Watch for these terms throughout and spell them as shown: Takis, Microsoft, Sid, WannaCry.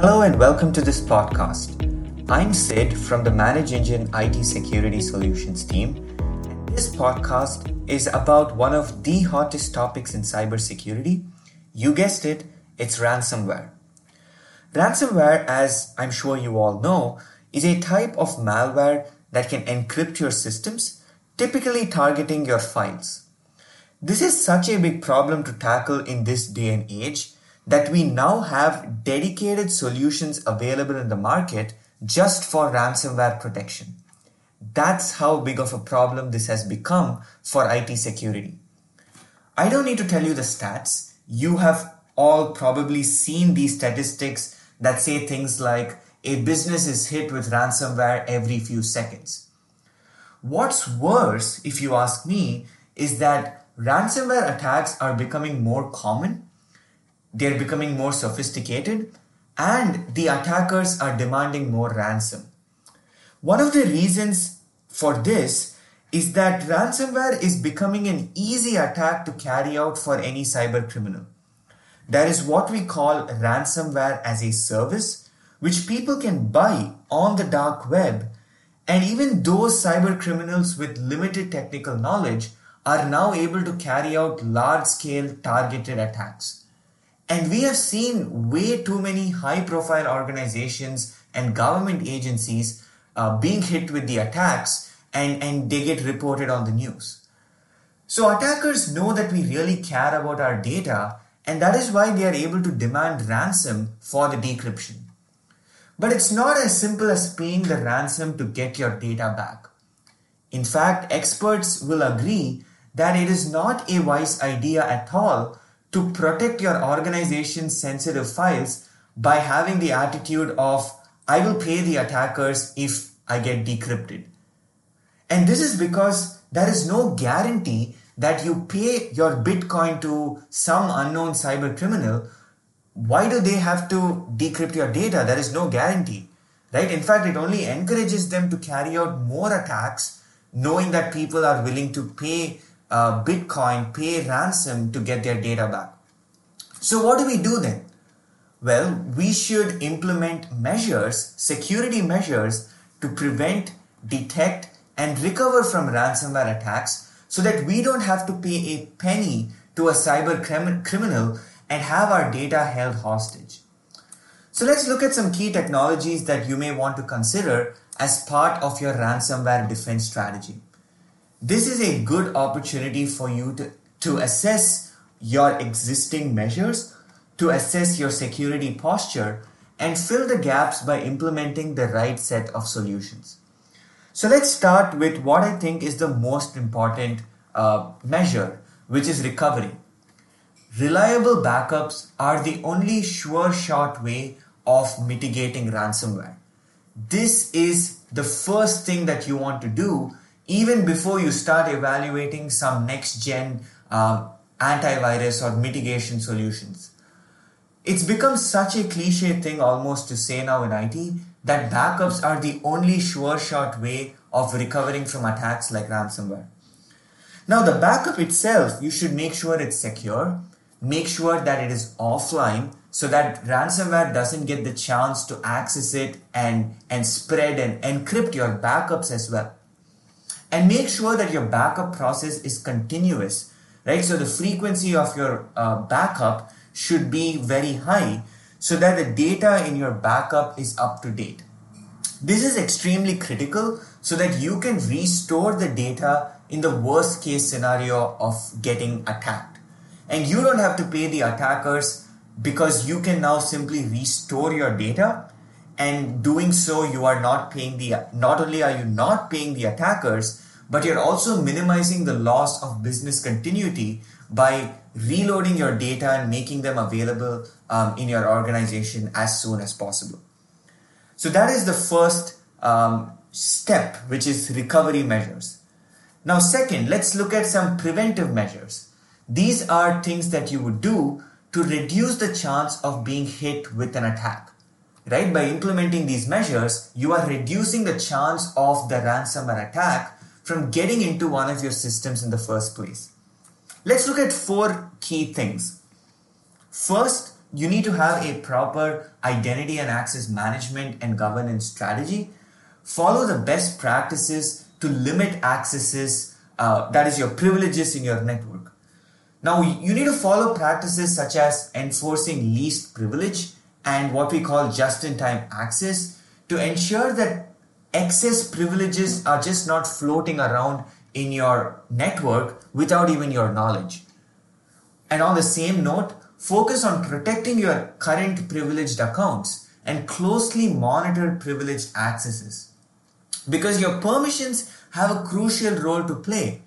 Hello and welcome to this podcast. I'm Sid from the ManageEngine IT Security Solutions team. And this podcast is about one of the hottest topics in cybersecurity. You guessed it, it's ransomware. Ransomware, as I'm sure you all know, is a type of malware that can encrypt your systems, typically targeting your files. This is such a big problem to tackle in this day and age that we now have dedicated solutions available in the market just for ransomware protection. That's how big of a problem this has become for IT security. I don't need to tell you the stats. You have all probably seen these statistics that say things like a business is hit with ransomware every few seconds. What's worse, if you ask me, is that ransomware attacks are becoming more common. They're becoming more sophisticated, and the attackers are demanding more ransom. One of the reasons for this is that ransomware is becoming an easy attack to carry out for any cyber criminal. There is what we call ransomware as a service, which people can buy on the dark web, and even those cyber criminals with limited technical knowledge are now able to carry out large-scale targeted attacks. And we have seen way too many high-profile organizations and government agencies being hit with the attacks and they get reported on the news. So attackers know that we really care about our data, and that is why they are able to demand ransom for the decryption. But it's not as simple as paying the ransom to get your data back. In fact, experts will agree that it is not a wise idea at all to protect your organization's sensitive files by having the attitude of, I will pay the attackers if I get decrypted. And this is because there is no guarantee that you pay your Bitcoin to some unknown cyber criminal. Why do they have to decrypt your data? There is no guarantee, right? In fact, it only encourages them to carry out more attacks, knowing that people are willing to pay Bitcoin, pay ransom to get their data back. So what do we do then? Well, we should implement measures, security measures, to prevent, detect, and recover from ransomware attacks so that we don't have to pay a penny to a cyber criminal and have our data held hostage. So let's look at some key technologies that you may want to consider as part of your ransomware defense strategy. This is a good opportunity for you to assess your existing measures, to assess your security posture, and fill the gaps by implementing the right set of solutions. So let's start with what I think is the most important measure, which is recovery. Reliable backups are the only sure shot way of mitigating ransomware. This is the first thing that you want to do even before you start evaluating some next-gen antivirus or mitigation solutions. It's become such a cliche thing almost to say now in IT that backups are the only sure-shot way of recovering from attacks like ransomware. Now, the backup itself, you should make sure it's secure, make sure that it is offline so that ransomware doesn't get the chance to access it and spread and encrypt your backups as well. And make sure that your backup process is continuous, right? So the frequency of your backup should be very high so that the data in your backup is up to date. This is extremely critical so that you can restore the data in the worst case scenario of getting attacked. And you don't have to pay the attackers because you can now simply restore your data. And doing so, you are not only are you not paying the attackers, but you're also minimizing the loss of business continuity by reloading your data and making them available in your organization as soon as possible. So that is the first step, which is recovery measures. Now, second, let's look at some preventive measures. These are things that you would do to reduce the chance of being hit with an attack. Right? By implementing these measures, you are reducing the chance of the ransomware attack from getting into one of your systems in the first place. Let's look at four key things. First, you need to have a proper identity and access management and governance strategy. Follow the best practices to limit accesses, that is your privileges in your network. Now, you need to follow practices such as enforcing least privilege and what we call just-in-time access to ensure that excess privileges are just not floating around in your network without even your knowledge. And on the same note, focus on protecting your current privileged accounts and closely monitor privileged accesses, because your permissions have a crucial role to play.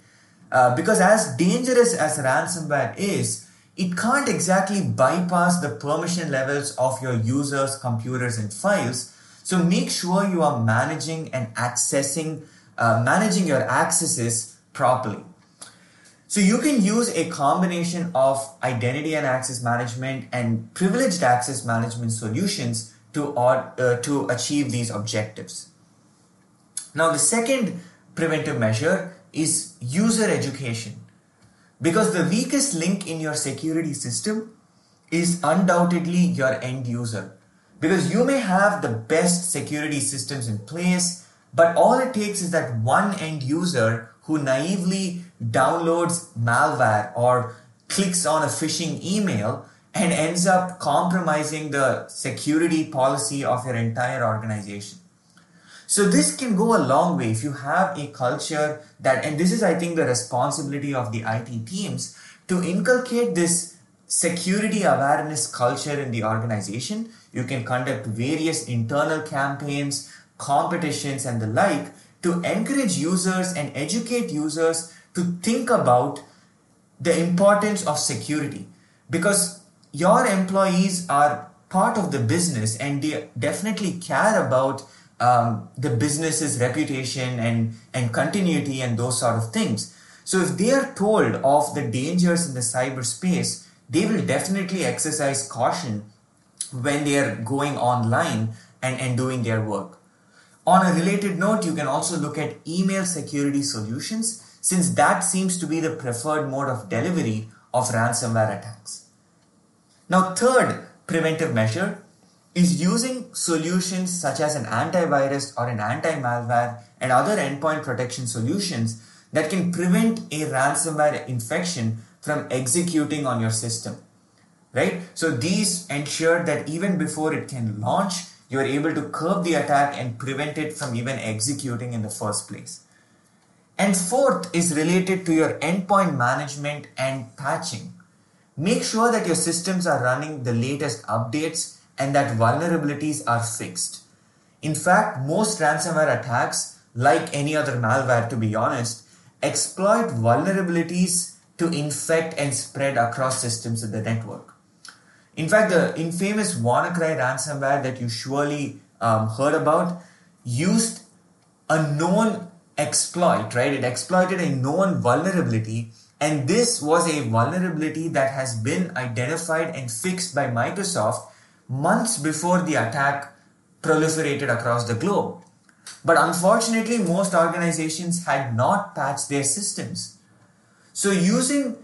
Because as dangerous as ransomware is, it can't exactly bypass the permission levels of your users, computers, and files. So make sure you are managing and managing your accesses properly. So you can use a combination of identity and access management and privileged access management solutions to achieve these objectives. Now, the second preventive measure is user education, because the weakest link in your security system is undoubtedly your end user. Because you may have the best security systems in place, but all it takes is that one end user who naively downloads malware or clicks on a phishing email and ends up compromising the security policy of your entire organization. So this can go a long way if you have a culture that, and this is, I think, the responsibility of the IT teams to inculcate this security awareness culture in the organization. You can conduct various internal campaigns, competitions, and the like to encourage users and educate users to think about the importance of security, because your employees are part of the business and they definitely care about the business's reputation and continuity and those sort of things. So if they are told of the dangers in the cyberspace, they will definitely exercise caution when they are going online and doing their work. On a related note, you can also look at email security solutions, since that seems to be the preferred mode of delivery of ransomware attacks. Now, third preventive measure is using solutions such as an antivirus or an anti-malware and other endpoint protection solutions that can prevent a ransomware infection from executing on your system. Right? So these ensure that even before it can launch, you're able to curb the attack and prevent it from even executing in the first place. And fourth is related to your endpoint management and patching. Make sure that your systems are running the latest updates and that vulnerabilities are fixed. In fact, most ransomware attacks, like any other malware to be honest, exploit vulnerabilities to infect and spread across systems in the network. In fact, the infamous WannaCry ransomware that you surely heard about used a known exploit, right? It exploited a known vulnerability, and this was a vulnerability that has been identified and fixed by Microsoft months before the attack proliferated across the globe. But unfortunately, most organizations had not patched their systems. So using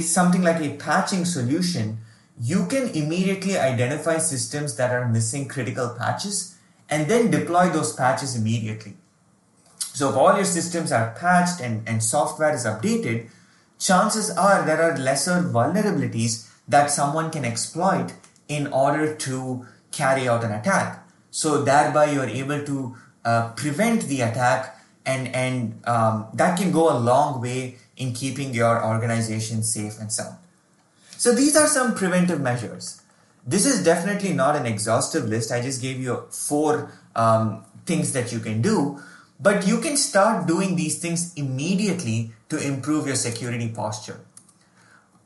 something like a patching solution, you can immediately identify systems that are missing critical patches and then deploy those patches immediately. So if all your systems are patched and software is updated, chances are there are lesser vulnerabilities that someone can exploit in order to carry out an attack. So thereby you're able to prevent the attack, and that can go a long way in keeping your organization safe and sound. So these are some preventive measures. This is definitely not an exhaustive list. I just gave you 4 things that you can do, but you can start doing these things immediately to improve your security posture.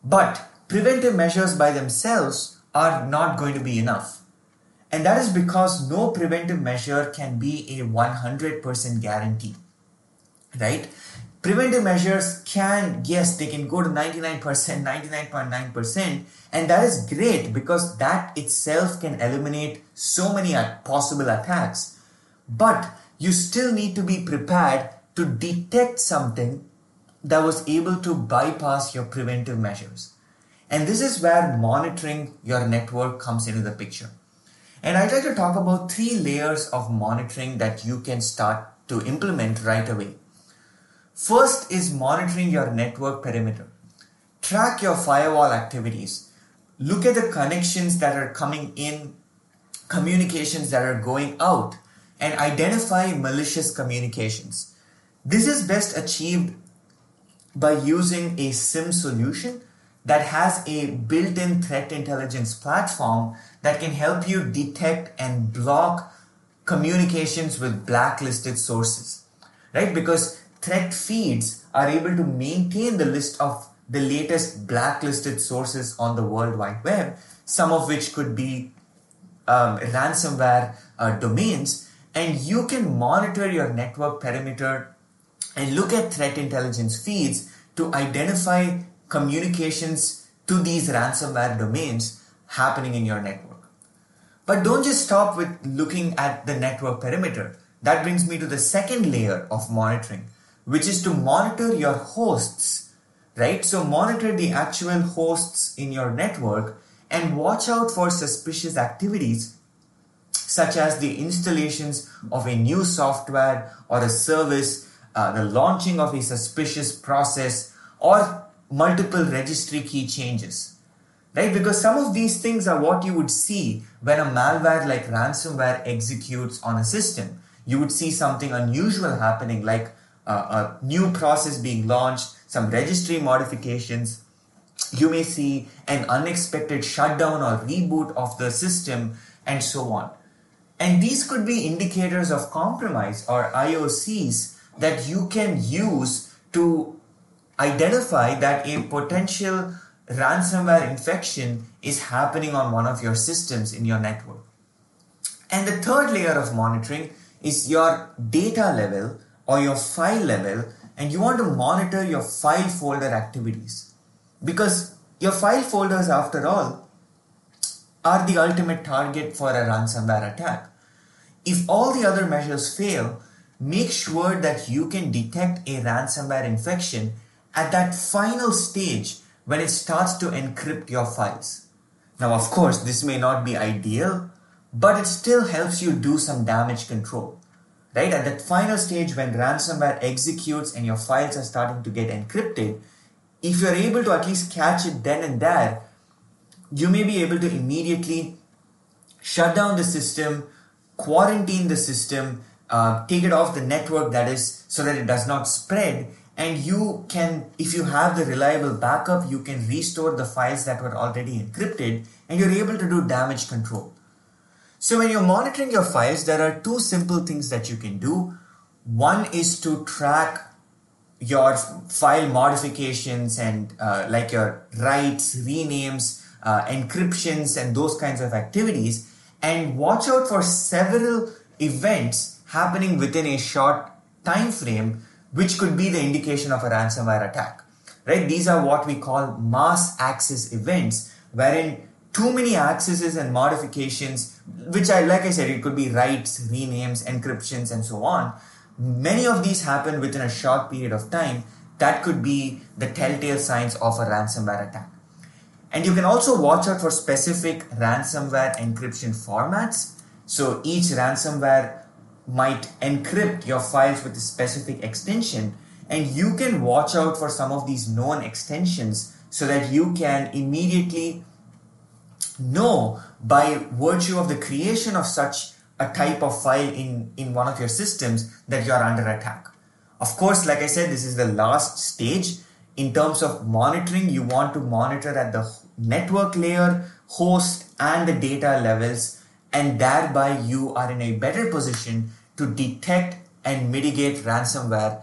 But preventive measures by themselves are not going to be enough. And that is because no preventive measure can be a 100% guarantee, right? Preventive measures can go to 99%, 99.9%, and that is great because that itself can eliminate so many possible attacks. But you still need to be prepared to detect something that was able to bypass your preventive measures. And this is where monitoring your network comes into the picture. And I'd like to talk about 3 layers of monitoring that you can start to implement right away. First is monitoring your network perimeter. Track your firewall activities. Look at the connections that are coming in, communications that are going out, and identify malicious communications. This is best achieved by using a SIEM solution that has a built-in threat intelligence platform that can help you detect and block communications with blacklisted sources, right? Because threat feeds are able to maintain the list of the latest blacklisted sources on the World Wide Web, some of which could be ransomware domains, and you can monitor your network perimeter and look at threat intelligence feeds to identify communications to these ransomware domains happening in your network. But don't just stop with looking at the network perimeter. That brings me to the second layer of monitoring, which is to monitor your hosts, right? So monitor the actual hosts in your network and watch out for suspicious activities, such as the installations of a new software or a service, the launching of a suspicious process, or multiple registry key changes, right? Because some of these things are what you would see when a malware like ransomware executes on a system. You would see something unusual happening, like a new process being launched, some registry modifications. You may see an unexpected shutdown or reboot of the system, and so on. And these could be indicators of compromise or IOCs that you can use to identify that a potential ransomware infection is happening on one of your systems in your network. And the third layer of monitoring is your data level or your file level, and you want to monitor your file folder activities, because your file folders, after all, are the ultimate target for a ransomware attack. If all the other measures fail, make sure that you can detect a ransomware infection at that final stage when it starts to encrypt your files. Now, of course, this may not be ideal, but it still helps you do some damage control, right? At that final stage when ransomware executes and your files are starting to get encrypted, if you're able to at least catch it then and there, you may be able to immediately shut down the system, quarantine the system, take it off the network, that is, so that it does not spread. And you can, if you have the reliable backup, you can restore the files that were already encrypted, and you're able to do damage control. So when you're monitoring your files, there are 2 simple things that you can do. One is to track your file modifications and like your writes, renames, encryptions, and those kinds of activities, and watch out for several events happening within a short time frame, which could be the indication of a ransomware attack, right? These are what we call mass access events, wherein too many accesses and modifications, which like I said, it could be writes, renames, encryptions, and so on. Many of these happen within a short period of time. That could be the telltale signs of a ransomware attack. And you can also watch out for specific ransomware encryption formats. So each ransomware might encrypt your files with a specific extension, and you can watch out for some of these known extensions so that you can immediately know by virtue of the creation of such a type of file in one of your systems that you're under attack. Of course, like I said, this is the last stage. In terms of monitoring, you want to monitor at the network layer, host, and the data levels, and thereby you are in a better position to detect and mitigate ransomware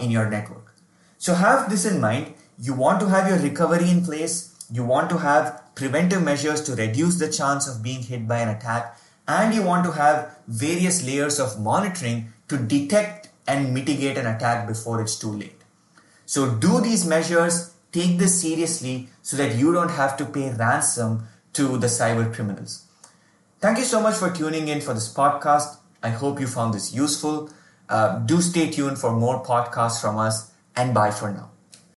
in your network. So have this in mind. You want to have your recovery in place. You want to have preventive measures to reduce the chance of being hit by an attack. And you want to have various layers of monitoring to detect and mitigate an attack before it's too late. So do these measures, take this seriously so that you don't have to pay ransom to the cyber criminals. Thank you so much for tuning in for this podcast. I hope you found this useful. Do stay tuned for more podcasts from us, and bye for now.